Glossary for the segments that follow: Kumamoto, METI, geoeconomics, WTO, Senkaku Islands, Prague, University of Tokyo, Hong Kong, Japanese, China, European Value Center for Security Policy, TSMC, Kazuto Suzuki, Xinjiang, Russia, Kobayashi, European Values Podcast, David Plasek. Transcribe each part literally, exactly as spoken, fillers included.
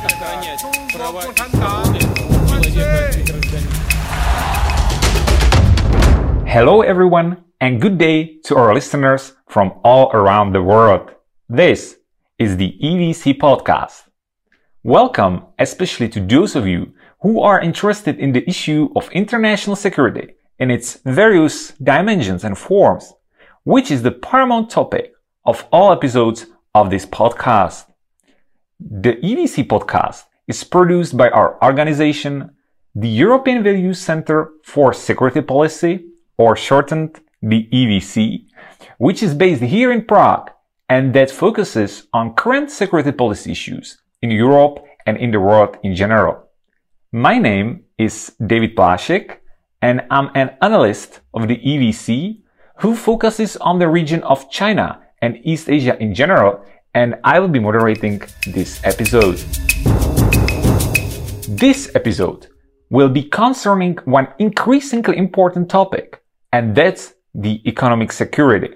сохранять права человека и гражданина. Hello everyone and good day to our listeners from all around the world. This is the E V C podcast. Welcome especially to those of you who are interested in the issue of international security in its various dimensions and forms, which is the paramount topic of all episodes of this podcast. The E V C podcast is produced by our organization, the European Value Center for Security Policy, or shortened the E V C, which is based here in Prague and that focuses on current security policy issues in Europe and in the world in general. My name is David Plasek, and I'm an analyst of the E V C who focuses on the region of China and East Asia in general, and I will be moderating this episode. This episode will be concerning one increasingly important topic, and that's the economic security.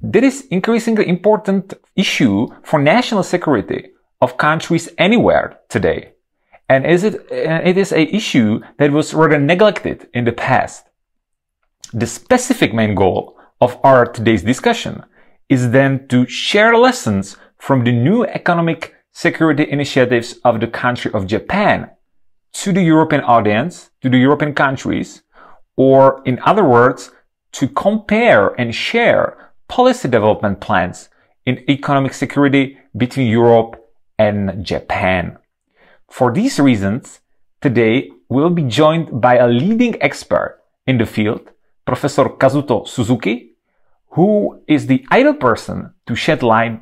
This increasingly important issue for national security of countries anywhere today, and is it, it is an issue that was rather neglected in the past. The specific main goal of our today's discussion is then to share lessons from the new economic security initiatives of the country of Japan to the European audience, to the European countries, or in other words, to compare and share policy development plans in economic security between Europe and Japan. For these reasons, today we'll be joined by a leading expert in the field, Professor Kazuto Suzuki, who is the ideal person to shed light,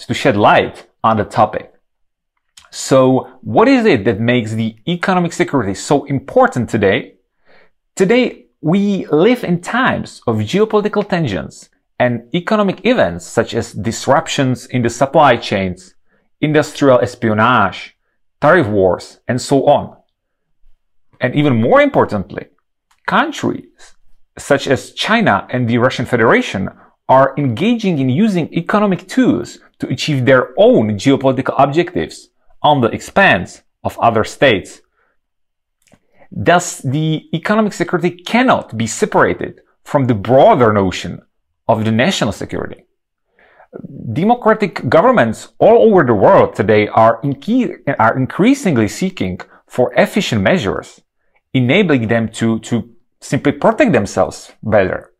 to shed light on the topic. So what is it that makes the economic security so important today? Today, we live in times of geopolitical tensions and economic events such as disruptions in the supply chains, industrial espionage, tariff wars, and so on. And even more importantly, countries such as China and the Russian Federation are engaging in using economic tools to achieve their own geopolitical objectives on the expense of other states. Thus, the economic security cannot be separated from the broader notion of the national security. Democratic governments all over the world today are, in key, are increasingly seeking for efficient measures, enabling them to, to simply protect themselves better,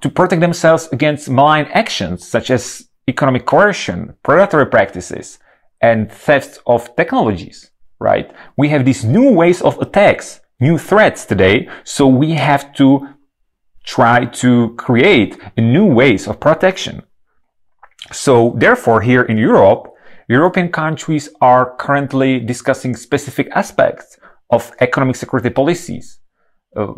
to protect themselves against malign actions such as economic coercion, predatory practices, and theft of technologies, right? We have these new ways of attacks, new threats today, so we have to try to create new ways of protection. So therefore, here in Europe, European countries are currently discussing specific aspects of economic security policies, Uh,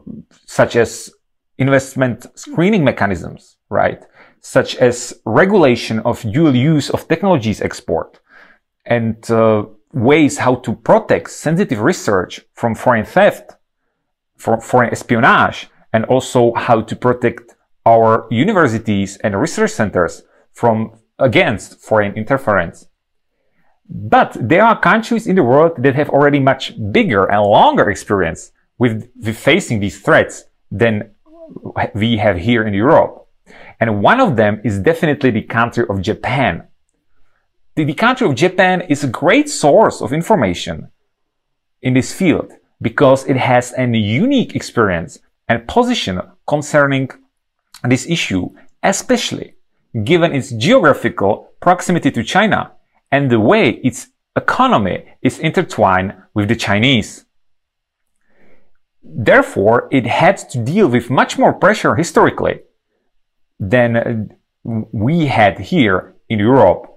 such as investment screening mechanisms, right? Such as regulation of dual use of technologies export and uh, ways how to protect sensitive research from foreign theft, from foreign espionage, and also how to protect our universities and research centers from against foreign interference. But there are countries in the world that have already much bigger and longer experience with facing these threats than we have here in Europe. And one of them is definitely the country of Japan. The, the country of Japan is a great source of information in this field because it has a unique experience and position concerning this issue, especially given its geographical proximity to China and the way its economy is intertwined with the Chinese. Therefore, it had to deal with much more pressure historically than we had here in Europe.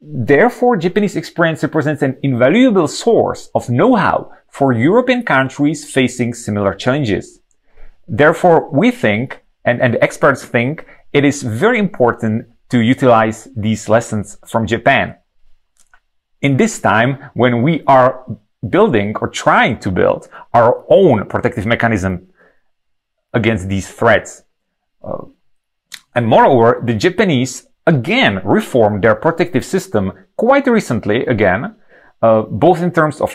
Therefore, Japanese experience represents an invaluable source of know-how for European countries facing similar challenges. Therefore, we think, and, and experts think, it is very important to utilize these lessons from Japan. In this time, when we are building or trying to build our own protective mechanism against these threats. Uh, and moreover, the Japanese again reformed their protective system quite recently again, uh, both in terms of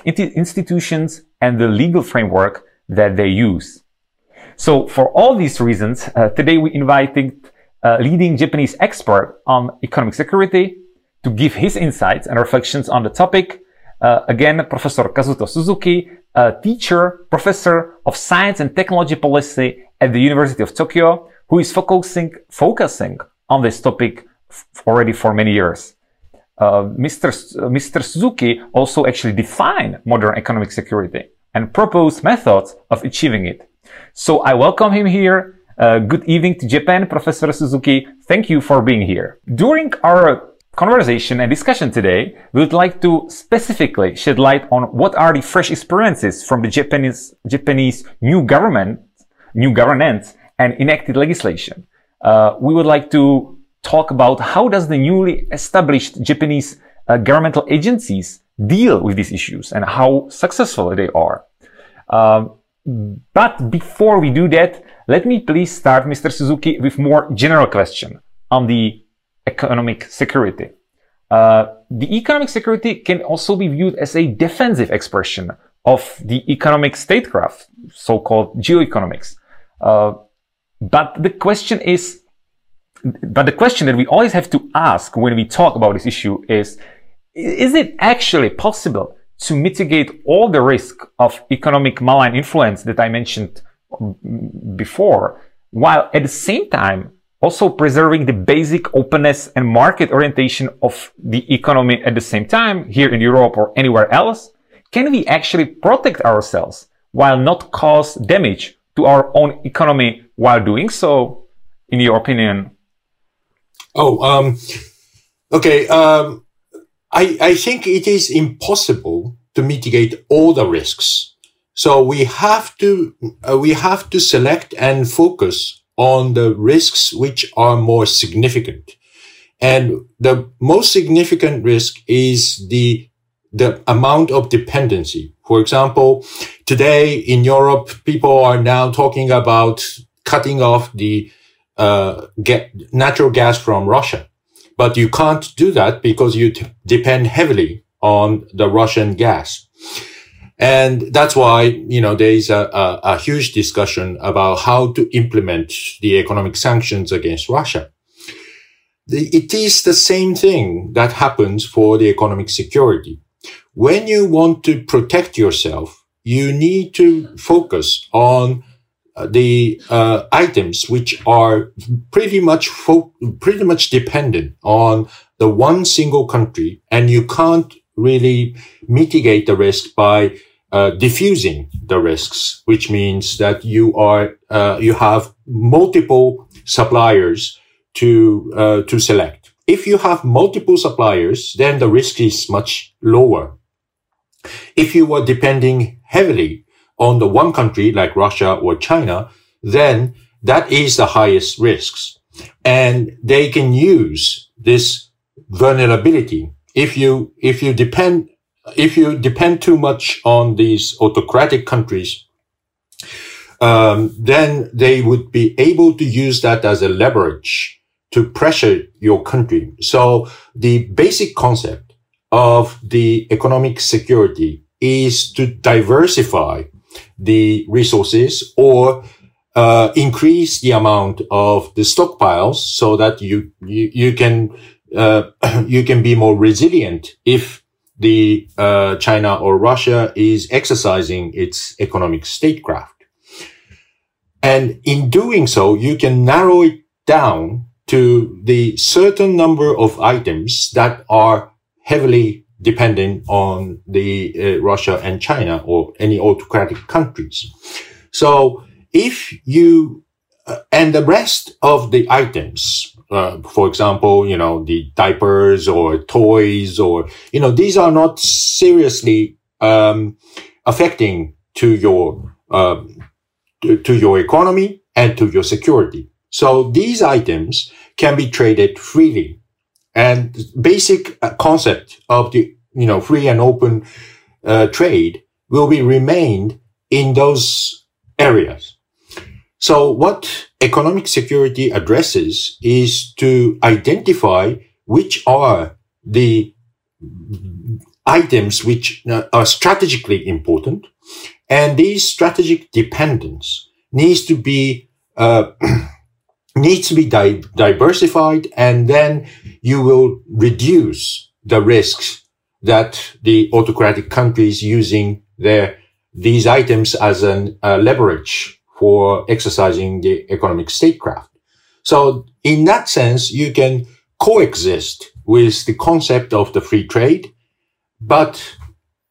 institutions and the legal framework that they use. So for all these reasons, uh, today we invited a leading Japanese expert on economic security to give his insights and reflections on the topic. Uh, again, Professor Kazuto Suzuki, a teacher, professor of science and technology policy at the University of Tokyo, who is focusing, focusing on this topic already for many years. Uh, Mister S Mister Suzuki also actually defined modern economic security and proposed methods of achieving it. So I welcome him here. Uh, good evening to Japan, Professor Suzuki. Thank you for being here. During our conversation and discussion today, we would like to specifically shed light on what are the fresh experiences from the Japanese, Japanese new government, new governance and enacted legislation. Uh, we would like to talk about how does the newly established Japanese uh, governmental agencies deal with these issues and how successful they are. Uh, But before we do that, let me please start, Mister Suzuki, with more general question on the economic security. Uh, the economic security can also be viewed as a defensive expression of the economic statecraft, so-called geoeconomics. Uh, but the question is, but the question that we always have to ask when we talk about this issue is, is it actually possible to mitigate all the risk of economic malign influence that I mentioned before, while at the same time also preserving the basic openness and market orientation of the economy at the same time, here in Europe or anywhere else? Can we actually protect ourselves while not cause damage to our own economy while doing so, in your opinion? Oh, um, okay. Um... I, I think it is impossible to mitigate all the risks. So we have to, uh, we have to select and focus on the risks which are more significant. And the most significant risk is the, the amount of dependency. For example, today in Europe, people are now talking about cutting off the, uh, get natural gas from Russia. But you can't do that because you depend heavily on the Russian gas. And that's why, you know, there is a, a, a huge discussion about how to implement the economic sanctions against Russia. The, it is the same thing that happens for the economic security. When you want to protect yourself, you need to focus on the uh, items which are pretty much fo pretty much dependent on the one single country, and you can't really mitigate the risk by uh, diffusing the risks, which means that you are uh, you have multiple suppliers to uh, to select. If you have multiple suppliers, then the risk is much lower. If you are depending heavily on the one country like Russia or China, then that is the highest risks. And they can use this vulnerability. If you, if you depend, if you depend too much on these autocratic countries, um, then they would be able to use that as a leverage to pressure your country. So the basic concept of the economic security is to diversify the resources or uh increase the amount of the stockpiles so that you you, you can uh you can be more resilient if the uh China or Russia is exercising its economic statecraft. And in doing so, you can narrow it down to the certain number of items that are heavily depending on the uh, Russia and China or any autocratic countries. So if you, uh, and the rest of the items, uh, for example, you know, the diapers or toys or, you know, these are not seriously um affecting to your, um to, to your economy and to your security. So these items can be traded freely. And basic concept of the, you know, free and open uh, trade will be remained in those areas. So what economic security addresses is to identify which are the items which are strategically important, and these strategic dependence needs to be uh, needs to be di- diversified, and then you will reduce the risks that the autocratic countries using their these items as an uh, leverage for exercising the economic statecraft. So in that sense, you can coexist with the concept of the free trade, but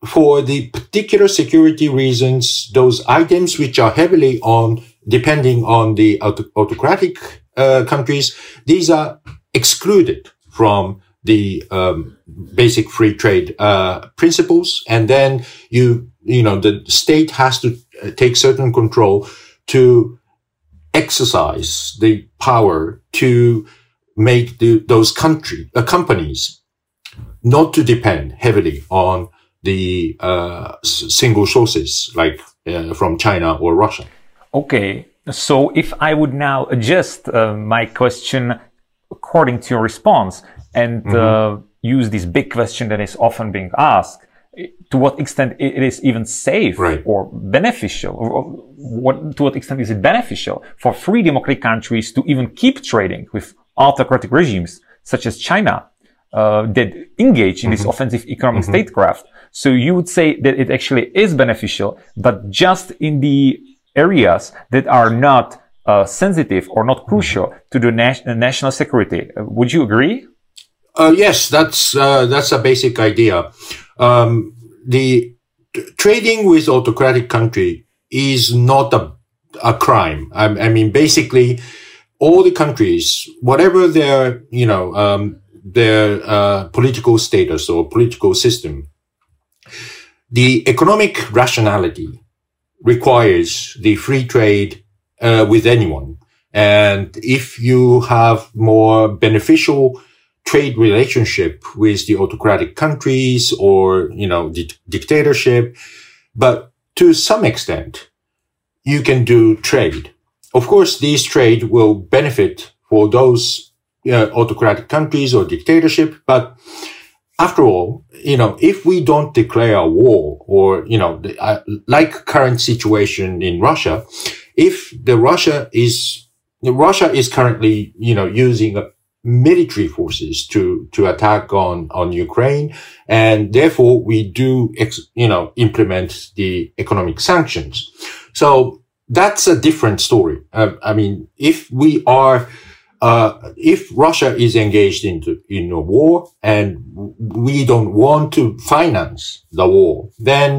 for the particular security reasons, those items which are heavily on depending on the aut- autocratic uh, countries, these are excluded from the um, basic free trade uh, principles, and then you you know the state has to take certain control to exercise the power to make the, those country uh, companies not to depend heavily on the uh, single sources like uh, from China or Russia. Okay, so if I would now adjust uh, my question according to your response and mm-hmm. uh, use this big question that is often being asked, to what extent it is even safe right. or beneficial, or what, to what extent is it beneficial for free democratic countries to even keep trading with autocratic regimes such as China uh, that engage in this mm-hmm. offensive economic mm-hmm. statecraft? So you would say that it actually is beneficial, but just in the areas that are not uh, sensitive or not crucial mm-hmm. to the nat- national security. Uh, would you agree? Uh, yes, that's uh, that's a basic idea. Um, the t- trading with autocratic country is not a a crime. I, I mean, basically, all the countries, whatever their you know um, their uh, political status or political system, the economic rationality requires the free trade uh, with anyone. And if you have more beneficial trade relationship with the autocratic countries or, you know, di- dictatorship, but to some extent, you can do trade. Of course, these trade will benefit for those uh, autocratic countries or dictatorship, but after all, you know, if we don't declare a war or, you know, the, uh, like current situation in Russia, if the Russia is, the Russia is currently, you know, using a military forces to, to attack on, on Ukraine. And therefore we do, ex, you know, implement the economic sanctions. So that's a different story. Um, I mean, if we are, Uh, if Russia is engaged into, in a war and we don't want to finance the war, then,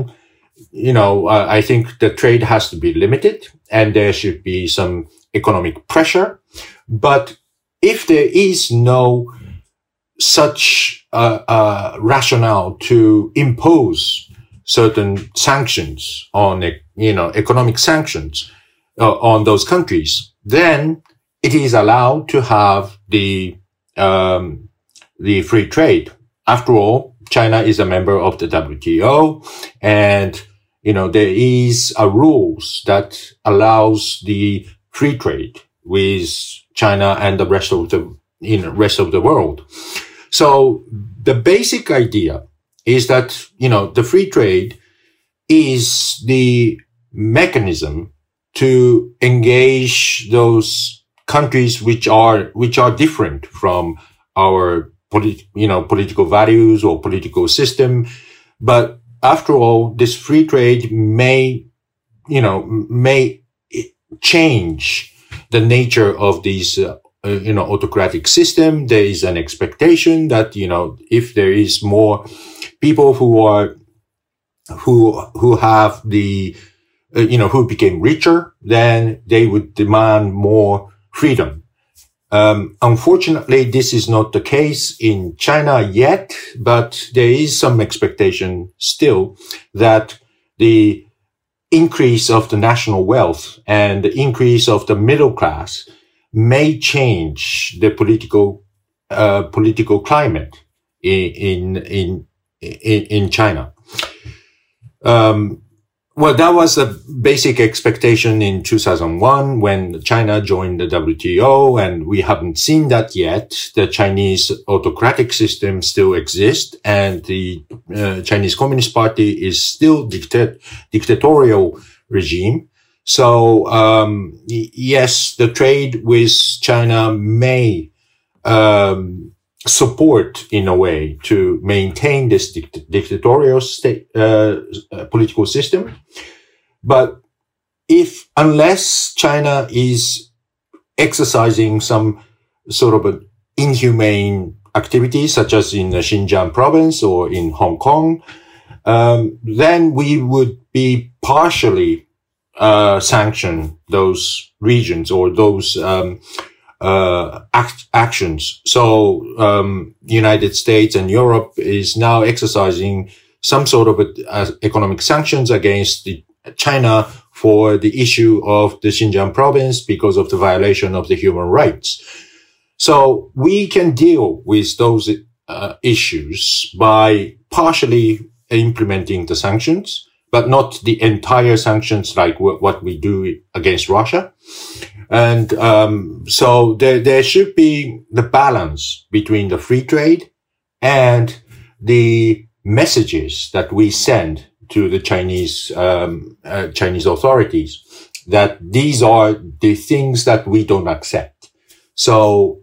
you know, uh, I think the trade has to be limited and there should be some economic pressure. But if there is no such uh, uh, rationale to impose certain sanctions on, you know, economic sanctions uh, on those countries, then it is allowed to have the um, the free trade. After all, China is a member of the W T O, and you know there is a rules that allows the free trade with China and the rest of the you know, rest of the world. So the basic idea is that you know the free trade is the mechanism to engage those countries which are, which are different from our, politi- you know, political values or political system. But after all, this free trade may, you know, may change the nature of these, uh, uh, you know, autocratic system. There is an expectation that, you know, if there is more people who are, who, who have the, uh, you know, who became richer, then they would demand more freedom. Um, unfortunately, this is not the case in China yet, but there is some expectation still that the increase of the national wealth and the increase of the middle class may change the political uh, political climate in in in in China. Um, Well, that was a basic expectation in two thousand one when China joined the W T O, and we haven't seen that yet. The Chinese autocratic system still exists, and the uh, Chinese Communist Party is still dictat- dictatorial regime. So, um, y- yes, the trade with China may um support, in a way, to maintain this dict- dictatorial state, uh, uh, political system. But if, unless China is exercising some sort of an inhumane activity, such as in the Xinjiang province or in Hong Kong, um, then we would be partially, uh, sanction those regions or those, um, Uh, act, actions. So, um, United States and Europe is now exercising some sort of a, uh, economic sanctions against the, China for the issue of the Xinjiang province because of the violation of the human rights. So we can deal with those uh, issues by partially implementing the sanctions, but not the entire sanctions like w- what we do against Russia. And um so there there should be the balance between the free trade and the messages that we send to the Chinese um uh, Chinese authorities that these are the things that we don't accept. So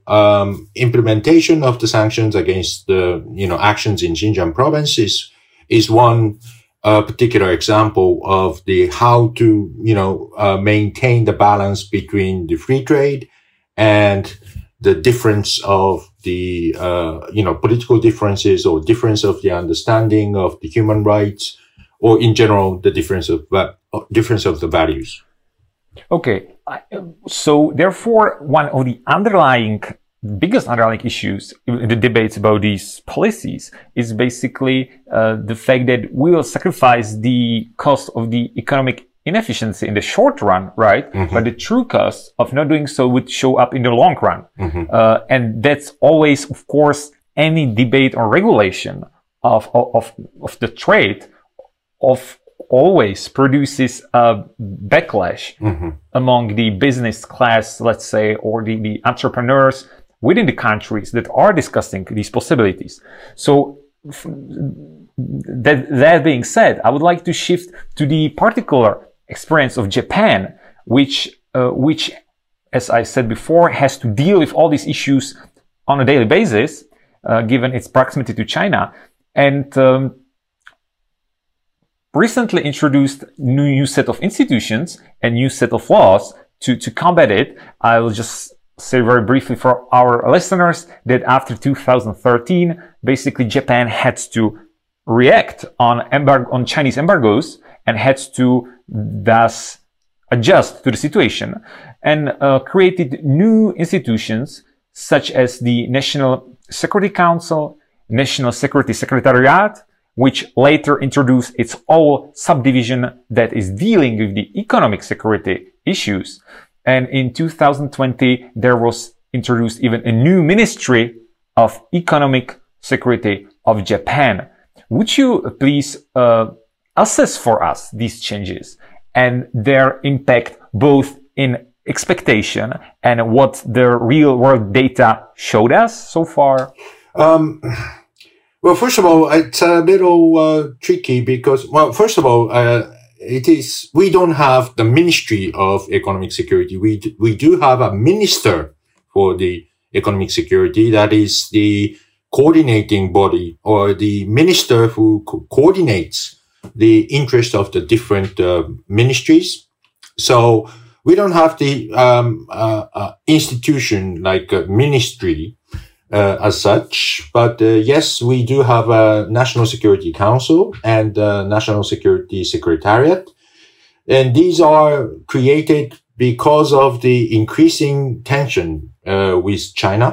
um implementation of the sanctions against the you know actions in Xinjiang province is is one a particular example of the how to, you know, uh, maintain the balance between the free trade and the difference of the, uh, you know, political differences or difference of the understanding of the human rights, or in general, the difference of, uh, difference of the values. Okay. So therefore, one of the underlying, biggest underlying issues in the debates about these policies is basically uh, the fact that we will sacrifice the cost of the economic inefficiency in the short run, right? Mm-hmm. But the true cost of not doing so would show up in the long run. Mm-hmm. Uh, and that's always, of course, any debate on regulation of, of, of the trade of always produces a backlash mm-hmm. among the business class, let's say, or the, the entrepreneurs within the countries that are discussing these possibilities. So f- that, that being said, I would like to shift to the particular experience of Japan, which, uh, which, as I said before, has to deal with all these issues on a daily basis, uh, given its proximity to China, and um, recently introduced new set of institutions and new set of laws to, to combat it. I will just say very briefly for our listeners that after two thousand thirteen, basically Japan had to react on embargo, on Chinese embargoes, and had to thus adjust to the situation, and uh, created new institutions such as the National Security Council, National Security Secretariat, which later introduced its own subdivision that is dealing with the economic security issues. And in two thousand twenty, there was introduced even a new Ministry of Economic Security of Japan. Would you please uh, assess for us these changes and their impact both in expectation and what the real world data showed us so far? Um, well, first of all, it's a little uh, tricky because, well, first of all, uh, It is, we don't have the Ministry of Economic Security. We, d- we do have a minister for the economic security. That is the coordinating body, or the minister who co- coordinates the interest of the different uh, ministries. So we don't have the, um, uh, uh, institution like a ministry, uh, as such. But, uh, yes, we do have a National Security Council and a National Security Secretariat. And these are created because of the increasing tension, uh, with China.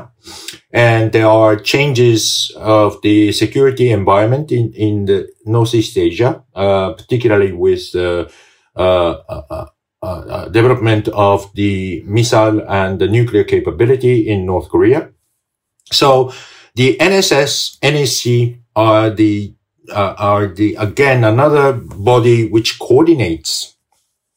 And there are changes of the security environment in, in the Northeast Asia, uh, particularly with, uh, uh, uh, uh, development of the missile and the nuclear capability in North Korea. So the N S S, N S C are the uh, are the, again, another body which coordinates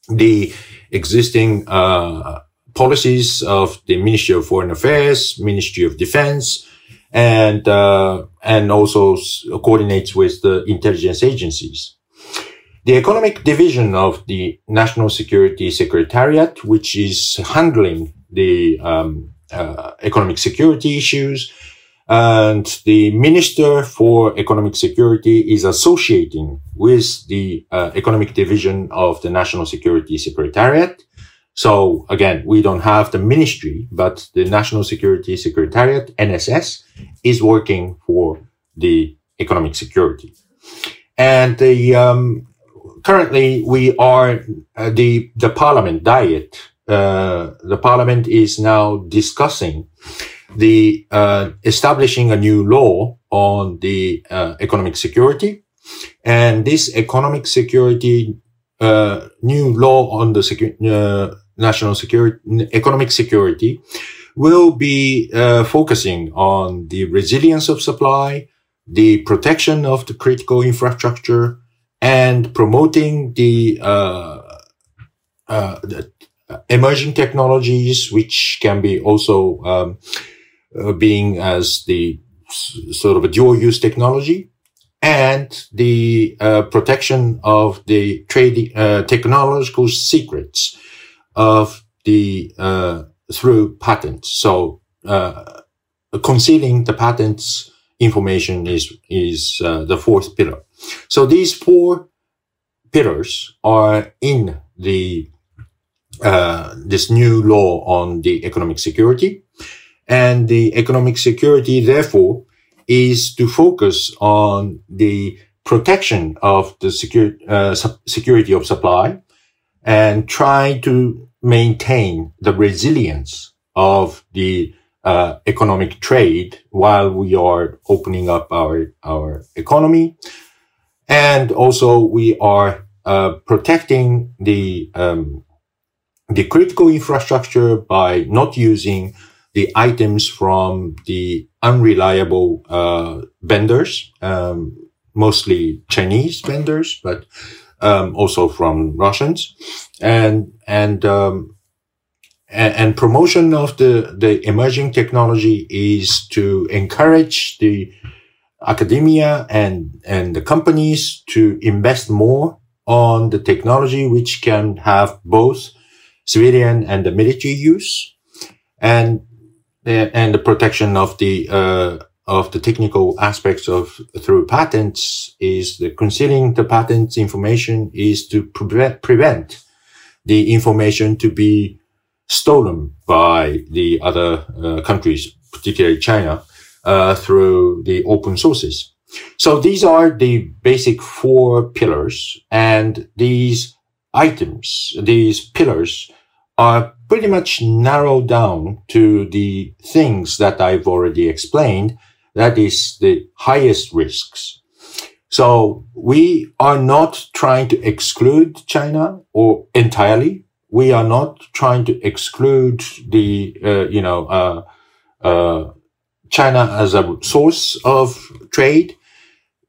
the existing uh, policies of the Ministry of Foreign Affairs, Ministry of Defense, and uh, and also coordinates with the intelligence agencies. The economic division of the National Security Secretariat, which is handling the um, uh, economic security issues, and the Minister for Economic Security is associating with the uh, economic division of the National Security Secretariat. So again, we don't have the ministry, but the National Security Secretariat, N S S, is working for the economic security. And the, um, currently we are, uh, the, the parliament diet, uh, the parliament is now discussing the, uh, establishing a new law on the, uh, economic security. And this economic security, uh, new law on the security, uh, national security, economic security will be uh, focusing on the resilience of supply, the protection of the critical infrastructure, and promoting the, uh, uh, the emerging technologies, which can be also um, uh, being as the sort of a dual-use technology, and the uh, protection of the trade uh, technological secrets of the, uh, through patents. So, uh, concealing the patents information is, is, uh, the fourth pillar. So these four pillars are in the, uh, this new law on the economic security. And the economic security, therefore, is to focus on the protection of the secure, uh, security of supply, and try to maintain the resilience of the uh, economic trade while we are opening up our our economy, and also we are uh, protecting the um, the critical infrastructure by not using the items from the unreliable uh, vendors, um, mostly Chinese vendors, but Um, also from Russians, and, and, um, and, and promotion of the, the emerging technology is to encourage the academia and, and the companies to invest more on the technology, which can have both civilian and the military use, and, and the protection of the, uh, of the technical aspects of through patents is the concealing the patents information is to pre- prevent the information to be stolen by the other uh, countries, particularly China, uh, through the open sources. So these are the basic four pillars, and these items, these pillars are pretty much narrowed down to the things that I've already explained. That is the highest risks. So we are not trying to exclude China or entirely. We are not trying to exclude the, uh, you know, uh, uh, China as a source of trade.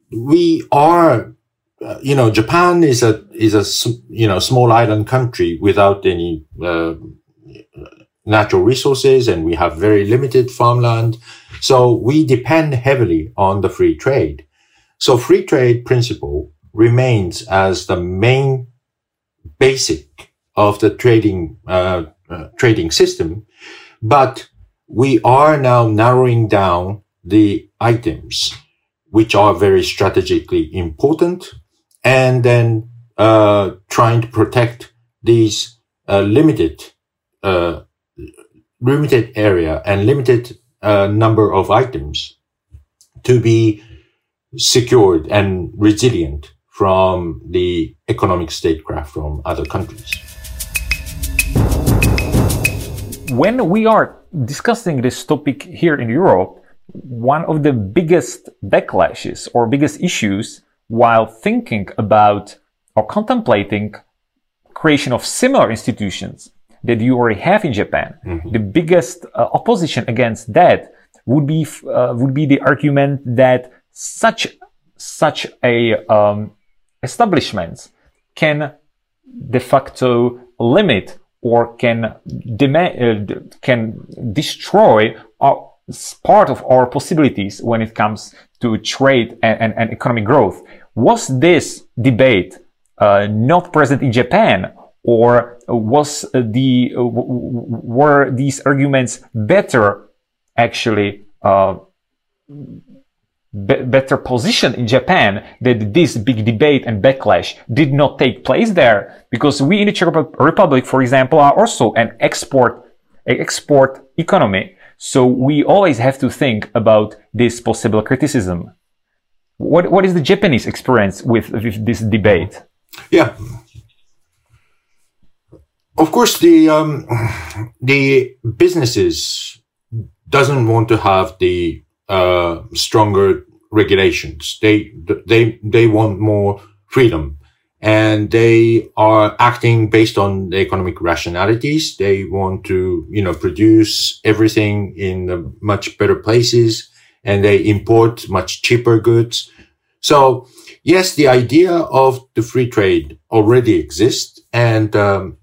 We are, uh, you know, Japan is a, is a, you know, small island country without any, uh, natural resources, and we have very limited farmland. So we depend heavily on the free trade. So free trade principle remains as the main basic of the trading, uh, uh, trading system. But we are now narrowing down the items which are very strategically important, and then, uh, trying to protect these, uh, limited, uh, limited area and limited uh, number of items to be secured and resilient from the economic statecraft from other countries. When we are discussing this topic here in Europe, one of the biggest backlashes or biggest issues while thinking about or contemplating creation of similar institutions that you already have in Japan. Mm-hmm. The biggest uh, opposition against that would be, uh, would be the argument that such such a um, establishment can de facto limit or can uh, can destroy our, part of our possibilities when it comes to trade and, and, and economic growth. Was this debate uh, not present in Japan, or was the uh, were these arguments better actually uh, be better positioned in Japan, that this big debate and backlash did not take place there? Because we in the Czech Republic, for example, are also an export an export economy. So we always have to think about this possible criticism. What, what is the Japanese experience with, with this debate? Yeah. Of course, the, um, the businesses doesn't want to have the uh, stronger regulations. They, they, they want more freedom. And they are acting based on the economic rationalities. They want to, you know, produce everything in much better places, and they import much cheaper goods. So yes, the idea of the free trade already exists, and um,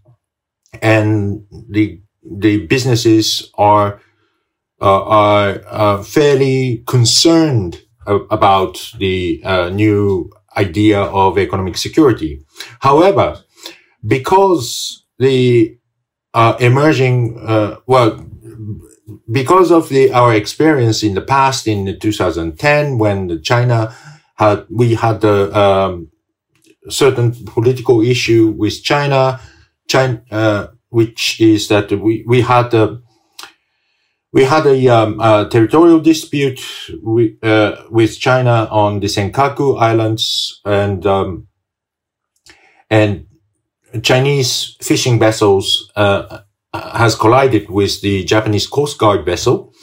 and the the businesses are uh, are uh, fairly concerned about the uh, new idea of economic security. However, because the uh, emerging, uh, well, because of the our experience in the past, in two thousand ten, when China had, we had a um, certain political issue with China, China, uh, which is that we we had a we had a um, uh, territorial dispute with, uh, with China on the Senkaku Islands, and um, and Chinese fishing vessels uh, has collided with the Japanese Coast Guard vessel,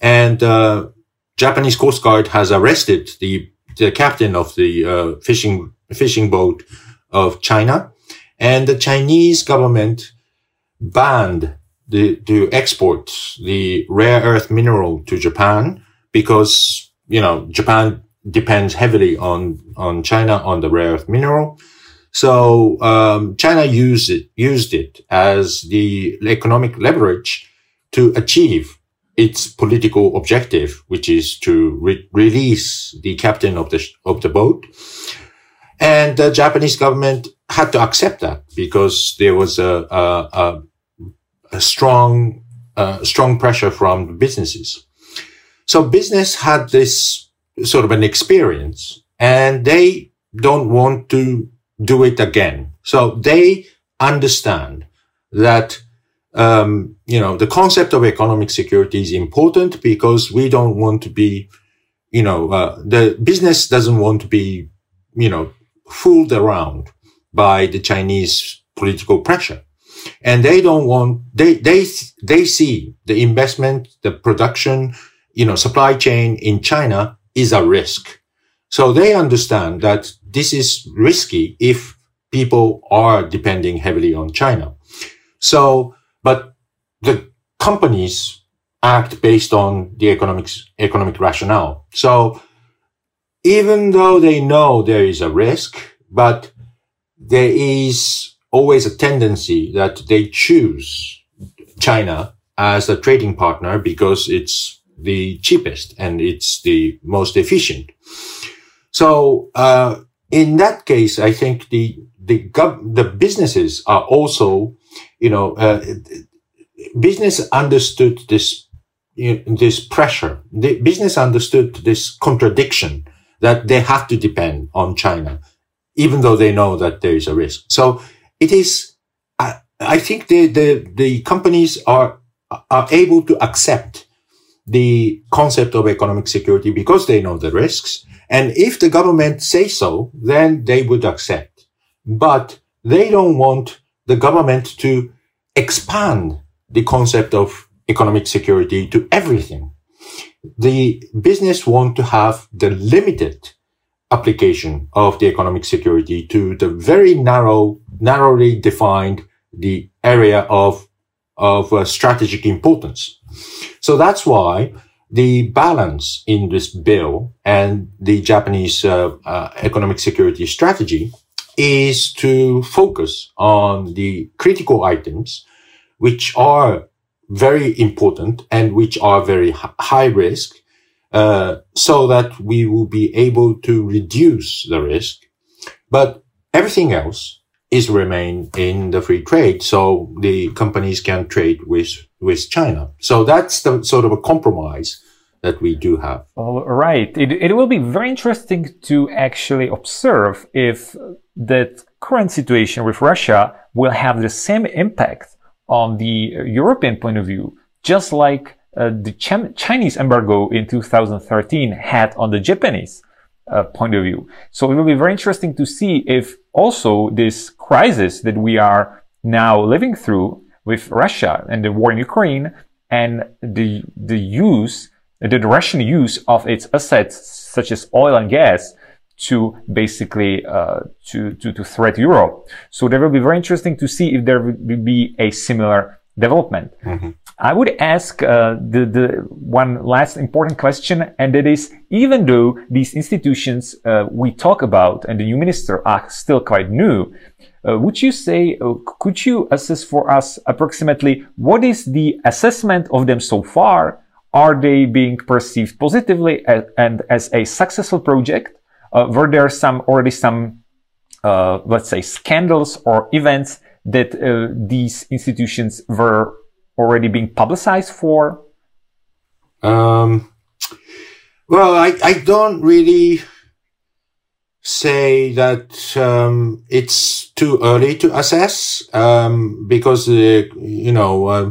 and uh, Japanese Coast Guard has arrested the the captain of the uh, fishing fishing boat of China, and the Chinese government banned The, to export the rare earth mineral to Japan, because, you know, Japan depends heavily on, on China on the rare earth mineral. So, um, China used it, used it as the economic leverage to achieve its political objective, which is to re release the captain of the, of the boat. And the Japanese government had to accept that, because there was a, a, a a strong, uh, strong pressure from businesses. So business had this sort of an experience, and they don't want to do it again. So they understand that, um, you know, the concept of economic security is important, because we don't want to be, you know, uh, the business doesn't want to be, you know, fooled around by the Chinese political pressure. And they don't want, they, they, they see the investment, the production, you know, supply chain in China is a risk. So they understand that this is risky if people are depending heavily on China. So, but the companies act based on the economic, economic rationale. So even though they know there is a risk, but there is always a tendency that they choose China as a trading partner, because it's the cheapest and it's the most efficient. So, uh, in that case, I think the, the gov, the businesses are also, you know, uh, business understood this, you know, this pressure. The business understood this contradiction, that they have to depend on China, even though they know that there is a risk. So, it is, I, I think the, the, the companies are, are able to accept the concept of economic security, because they know the risks. And if the government says so, then they would accept. But they don't want the government to expand the concept of economic security to everything. The business want to have the limited application of the economic security to the very narrow, narrowly defined the area of, of uh, strategic importance. So that's why the balance in this bill and the Japanese uh, uh, economic security strategy is to focus on the critical items which are very important and which are very high risk, uh, so that we will be able to reduce the risk. But everything else is remain in the free trade, so the companies can trade with with China. So that's the sort of a compromise that we do have. All right. It, it will be very interesting to actually observe if that current situation with Russia will have the same impact on the European point of view, just like uh, the Ch- Chinese embargo in two thousand thirteen had on the Japanese uh, point of view. So it will be very interesting to see if also this crisis that we are now living through with Russia and the war in Ukraine and the the use, the Russian use of its assets such as oil and gas to basically uh, to to to threat Europe. So that will be very interesting to see if there will be a similar development. Mm-hmm. I would ask uh, the the one last important question, and that is, even though these institutions uh, we talk about and the new minister are still quite new, uh, would you say uh, could you assess for us approximately what is the assessment of them so far? Are they being perceived positively as, and as a successful project? Uh, were there some already some, uh, let's say, scandals or events that uh, these institutions were already being publicized for? Um, well, I, I don't really say that um, it's too early to assess um, because, uh, you know, uh,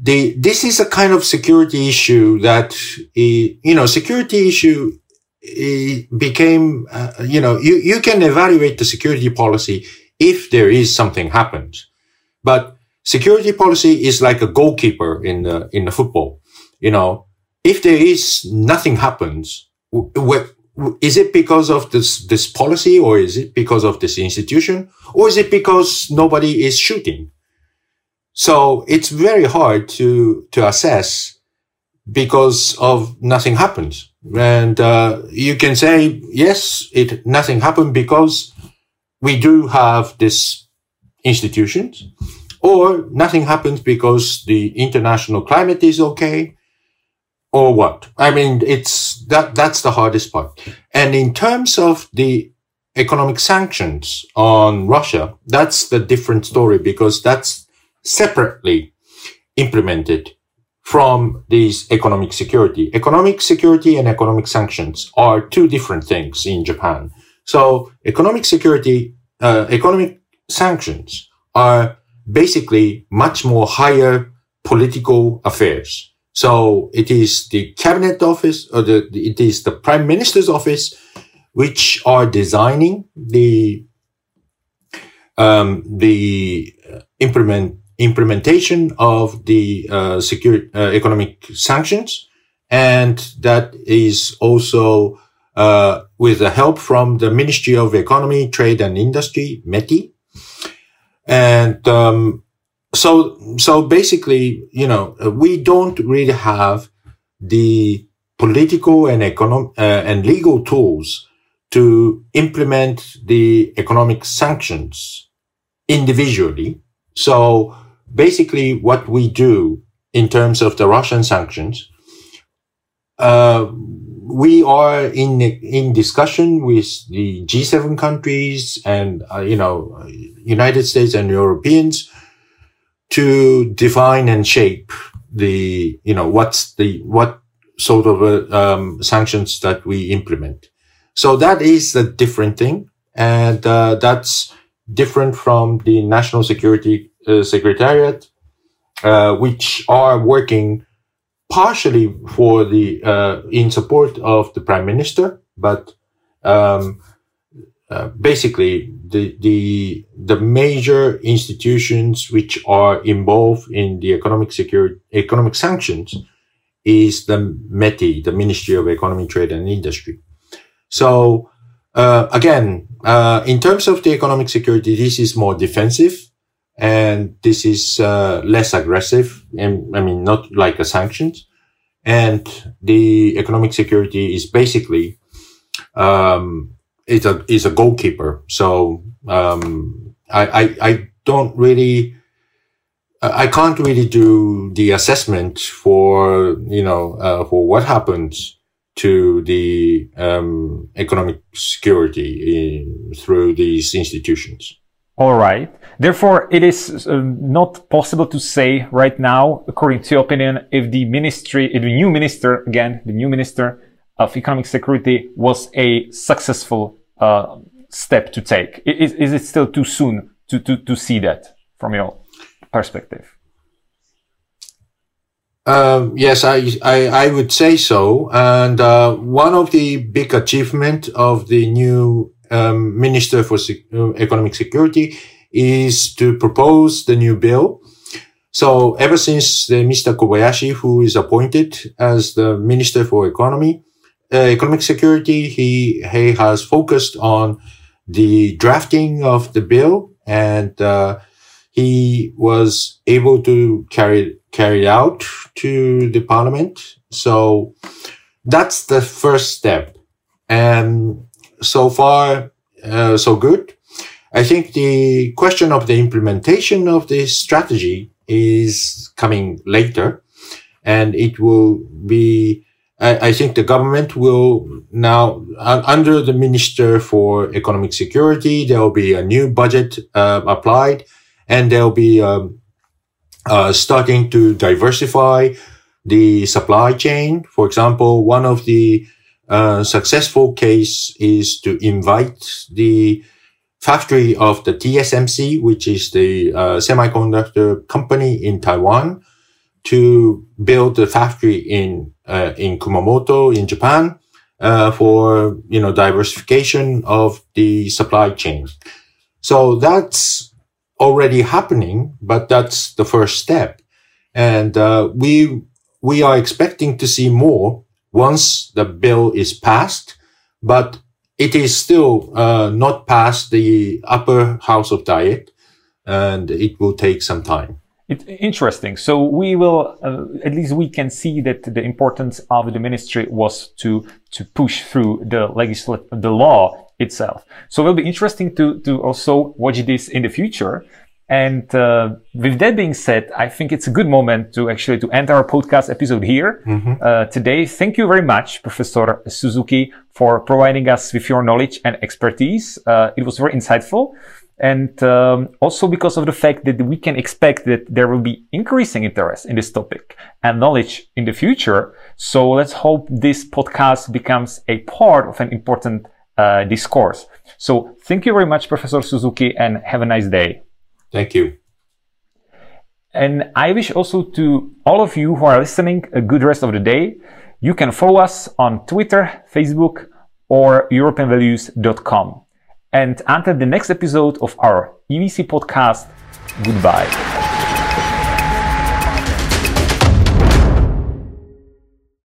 the this is a kind of security issue that, you know, security issue it became, uh, you know, you, you can evaluate the security policy if there is something happens. But security policy is like a goalkeeper in the, in the football. You know, if there is nothing happens, w- w- is it because of this, this policy, or is it because of this institution, or is it because nobody is shooting? So it's very hard to, to assess because of nothing happens. And uh, you can say, yes, it nothing happened because we do have this institutions, or nothing happens because the international climate is okay, or what? I mean, it's that that's the hardest part. And in terms of the economic sanctions on Russia, that's the different story, because that's separately implemented from these economic security. Economic security and economic sanctions are two different things in Japan. So economic security, uh, economic sanctions are basically much more higher political affairs. So it is the cabinet office, or the, it is the prime minister's office, which are designing the, um, the implement, implementation of the uh, security uh, economic sanctions, and that is also uh with the help from the Ministry of Economy, Trade and Industry, METI. And um so so basically, you know, we don't really have the political and economic uh, and legal tools to implement the economic sanctions individually. So basically, what we do in terms of the Russian sanctions, uh, we are in in discussion with the G seven countries and uh, you know, United States and Europeans to define and shape the, you know, what's the what sort of uh, um, sanctions that we implement. So that is a different thing, and uh, that's different from the National Security Uh, Secretariat, uh, which are working partially for the uh, in support of the Prime Minister, but um, uh, basically the the the major institutions which are involved in the economic security economic sanctions is the METI, the Ministry of Economy, Trade and Industry. So uh, again, uh, in terms of the economic security, this is more defensive. And this is uh, less aggressive, and I mean, not like a sanctions. And the economic security is basically, um, it's a, is a goalkeeper. So, um, I, I, I don't really, I can't really do the assessment for, you know, uh, for what happens to the, um, economic security in, through these institutions. All right. Therefore, it is uh, not possible to say right now, according to your opinion, if the ministry, if the new minister, again, the new minister of economic security was a successful uh, step to take. Is, is it still too soon to, to, to see that from your perspective? Um, yes, I, I, I would say so. And uh, one of the big achievements of the new Um, Minister for Se- Economic Security is to propose the new bill. So ever since the Mister Kobayashi, who is appointed as the Minister for Economy, uh, Economic Security, he, he has focused on the drafting of the bill, and uh, he was able to carry, carry out to the parliament. So that's the first step. And so far, uh, so good. I think the question of the implementation of this strategy is coming later, and it will be, I, I think the government will now, uh, under the Minister for Economic Security, there will be a new budget uh, applied, and there will be um, uh, starting to diversify the supply chain. For example, one of the Uh, successful case is to invite the factory of the T S M C, which is the uh, semiconductor company in Taiwan, to build a factory in uh, in Kumamoto in Japan uh, for, you know, diversification of the supply chain. So that's already happening, but that's the first step, and uh, we we are expecting to see more once the bill is passed, but it is still uh, not past the upper house of diet, and it will take some time. It's interesting. So we will, uh, at least we can see that the importance of the ministry was to to push through the legisl- the law itself. So it will be interesting to to also watch this in the future. And uh, with that being said, I think it's a good moment to actually to end our podcast episode here mm-hmm. uh, today. Thank you very much, Professor Suzuki, for providing us with your knowledge and expertise. Uh, it was very insightful. And um, also because of the fact that we can expect that there will be increasing interest in this topic and knowledge in the future. So let's hope this podcast becomes a part of an important uh, discourse. So thank you very much, Professor Suzuki, and have a nice day. Thank you. And I wish also to all of you who are listening a good rest of the day. You can follow us on Twitter, Facebook, or european values dot com. And until the next episode of our E V C podcast, goodbye.